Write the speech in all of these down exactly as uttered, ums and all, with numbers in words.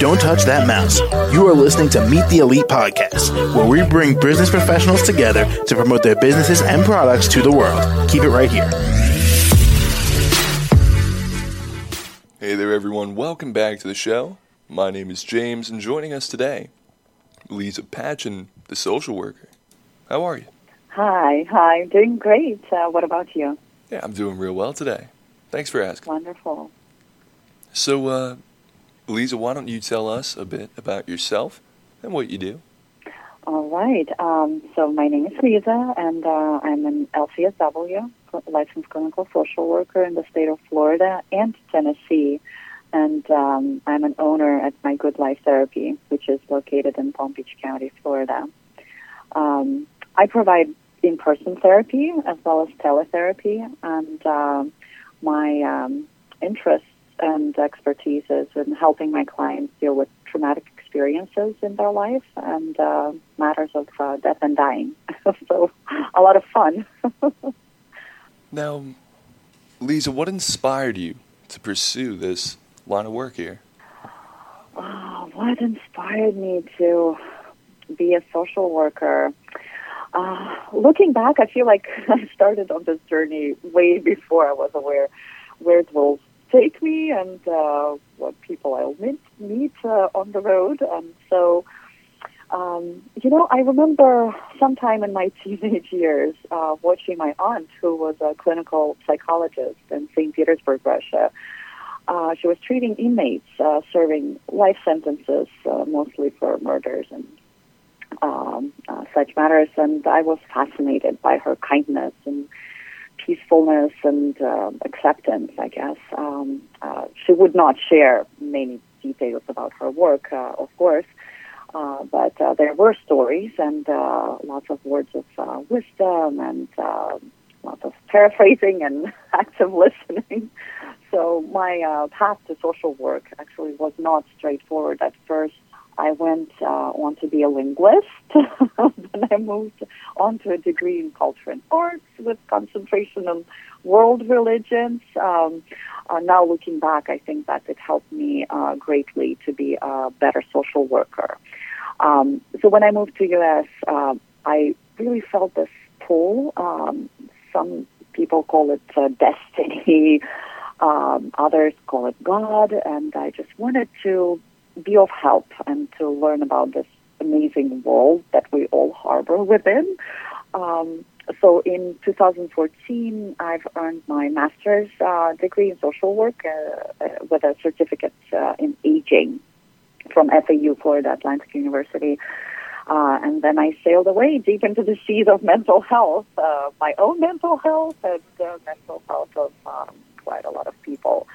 Don't touch that mouse. You are listening to Meet the Elite Podcast, where we bring business professionals together to promote their businesses and products to the world. Keep it right here. Hey there, everyone. Welcome back to the show. My name is James, and joining us today, Liza Patchen, the social worker. How are you? Hi. Hi. I'm doing great. Uh, what about you? Yeah, I'm doing real well today. Thanks for asking. Wonderful. So, uh, Liza, why don't you tell us a bit about yourself and what you do? All right. Um, so my name is Liza, and uh, I'm an L C S W, licensed clinical social worker in the state of Florida and Tennessee. And um, I'm an owner at My Good Life Therapy, which is located in Palm Beach County, Florida. Um, I provide in-person therapy as well as teletherapy, and uh, my um, interest and expertise is in helping my clients deal with traumatic experiences in their life and uh, matters of uh, death and dying. So, a lot of fun. Now, Liza, what inspired you to pursue this line of work here? Oh, what inspired me to be a social worker? Uh, looking back, I feel like I started on this journey way before I was aware where it will take me and uh, what people I'll meet, meet uh, on the road. And so, um, you know, I remember sometime in my teenage years uh, watching my aunt, who was a clinical psychologist in Saint Petersburg, Russia. Uh, she was treating inmates, uh, serving life sentences, uh, mostly for murders and um, uh, such matters. And I was fascinated by her kindness and peacefulness and uh, acceptance, I guess. Um, uh, she would not share many details about her work, uh, of course, uh, but uh, there were stories and uh, lots of words of uh, wisdom and uh, lots of paraphrasing and active listening. So my uh, path to social work actually was not straightforward at first. I went uh, on to be a linguist, then I moved on to a degree in culture and arts with concentration on world religions. Um, uh, now looking back, I think that it helped me uh, greatly to be a better social worker. Um, so when I moved to U S, uh, I really felt this pull. Um, some people call it uh, destiny, um, others call it God, and I just wanted to be of help and to learn about this amazing world that we all harbor within. Um, so in two thousand fourteen, I've earned my master's uh, degree in social work uh, uh, with a certificate uh, in aging from F A U, Florida Atlantic University. Uh, and then I sailed away deep into the seas of mental health, uh, my own mental health and uh, mental health of um, quite a lot of people.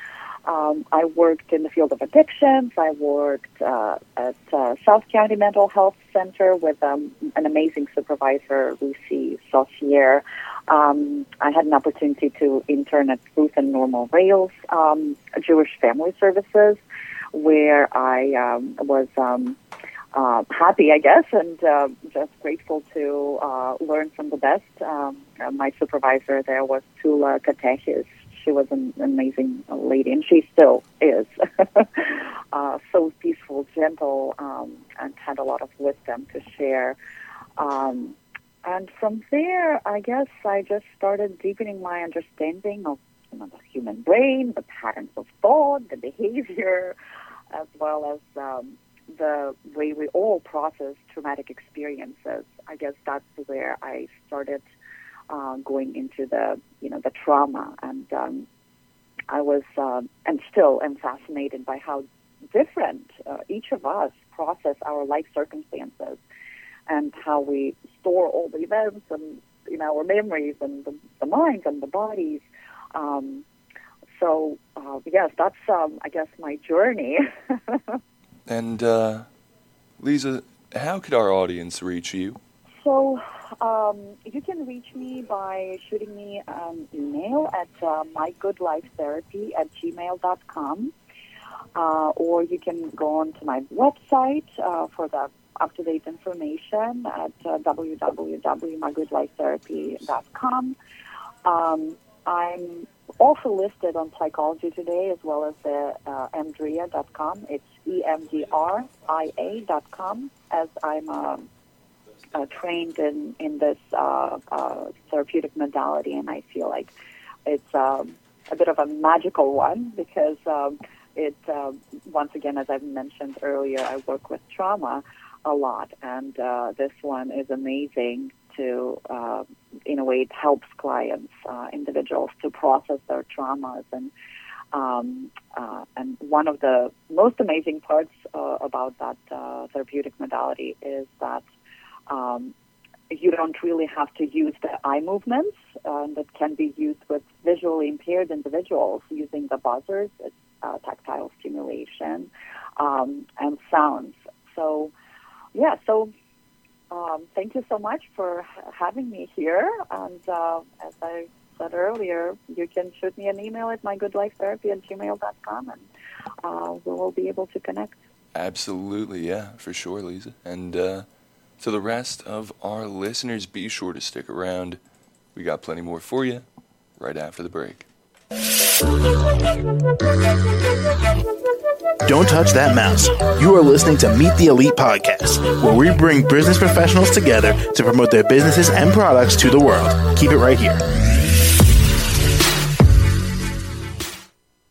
Um, I worked in the field of addictions. I worked uh, at uh, South County Mental Health Center with um, an amazing supervisor, Lucy Saussure. Um, I had an opportunity to intern at Ruth and Norman Rails, um, Jewish Family Services, where I um, was um, uh, happy, I guess, and uh, just grateful to uh, learn from the best. Um, my supervisor there was Tula Katechis. She was an amazing lady, and she still is. uh, so peaceful, gentle, um, and had a lot of wisdom to share. Um, and from there, I guess I just started deepening my understanding of, you know, the human brain, the patterns of thought, the behavior, as well as um, the way we all process traumatic experiences. I guess that's where I started Uh, going into the, you know, the trauma. And um, I was, uh, and still am fascinated by how different uh, each of us process our life circumstances and how we store all the events and, you know, our memories and the, the minds and the bodies. Um, so, uh, yes, that's, um, I guess, my journey. And, uh, Liza, how could our audience reach you? So, Um, you can reach me by shooting me an email at uh, mygoodlifetherapy at gmail dot com, uh, or you can go on to my website uh, for the up-to-date information at uh, w w w dot my good life therapy dot com. Um, I'm also listed on Psychology Today as well as the uh, E M D R I A dot com. It's E M D R I A dot com, as I'm uh, uh, trained in, in this uh, uh, therapeutic modality, and I feel like it's um, a bit of a magical one because um, it, uh, once again, as I've mentioned earlier, I work with trauma a lot, and uh, this one is amazing to, uh, in a way, it helps clients, uh, individuals, to process their traumas. And um, uh, and one of the most amazing parts uh, about that uh, therapeutic modality is that um, you don't really have to use the eye movements uh, that can be used with visually impaired individuals using the buzzers, uh, tactile stimulation, um, and sounds. So, yeah, so... Um, thank you so much for ha- having me here. And uh, as I said earlier, you can shoot me an email at my good life therapy at gmail dot com, and uh, we will be able to connect. Absolutely, yeah, for sure, Liza. And uh, to the rest of our listeners, be sure to stick around. We got plenty more for you right after the break. Don't touch that mouse. You are listening to Meet the Elite Podcast, where we bring business professionals together to promote their businesses and products to the world. Keep it right here.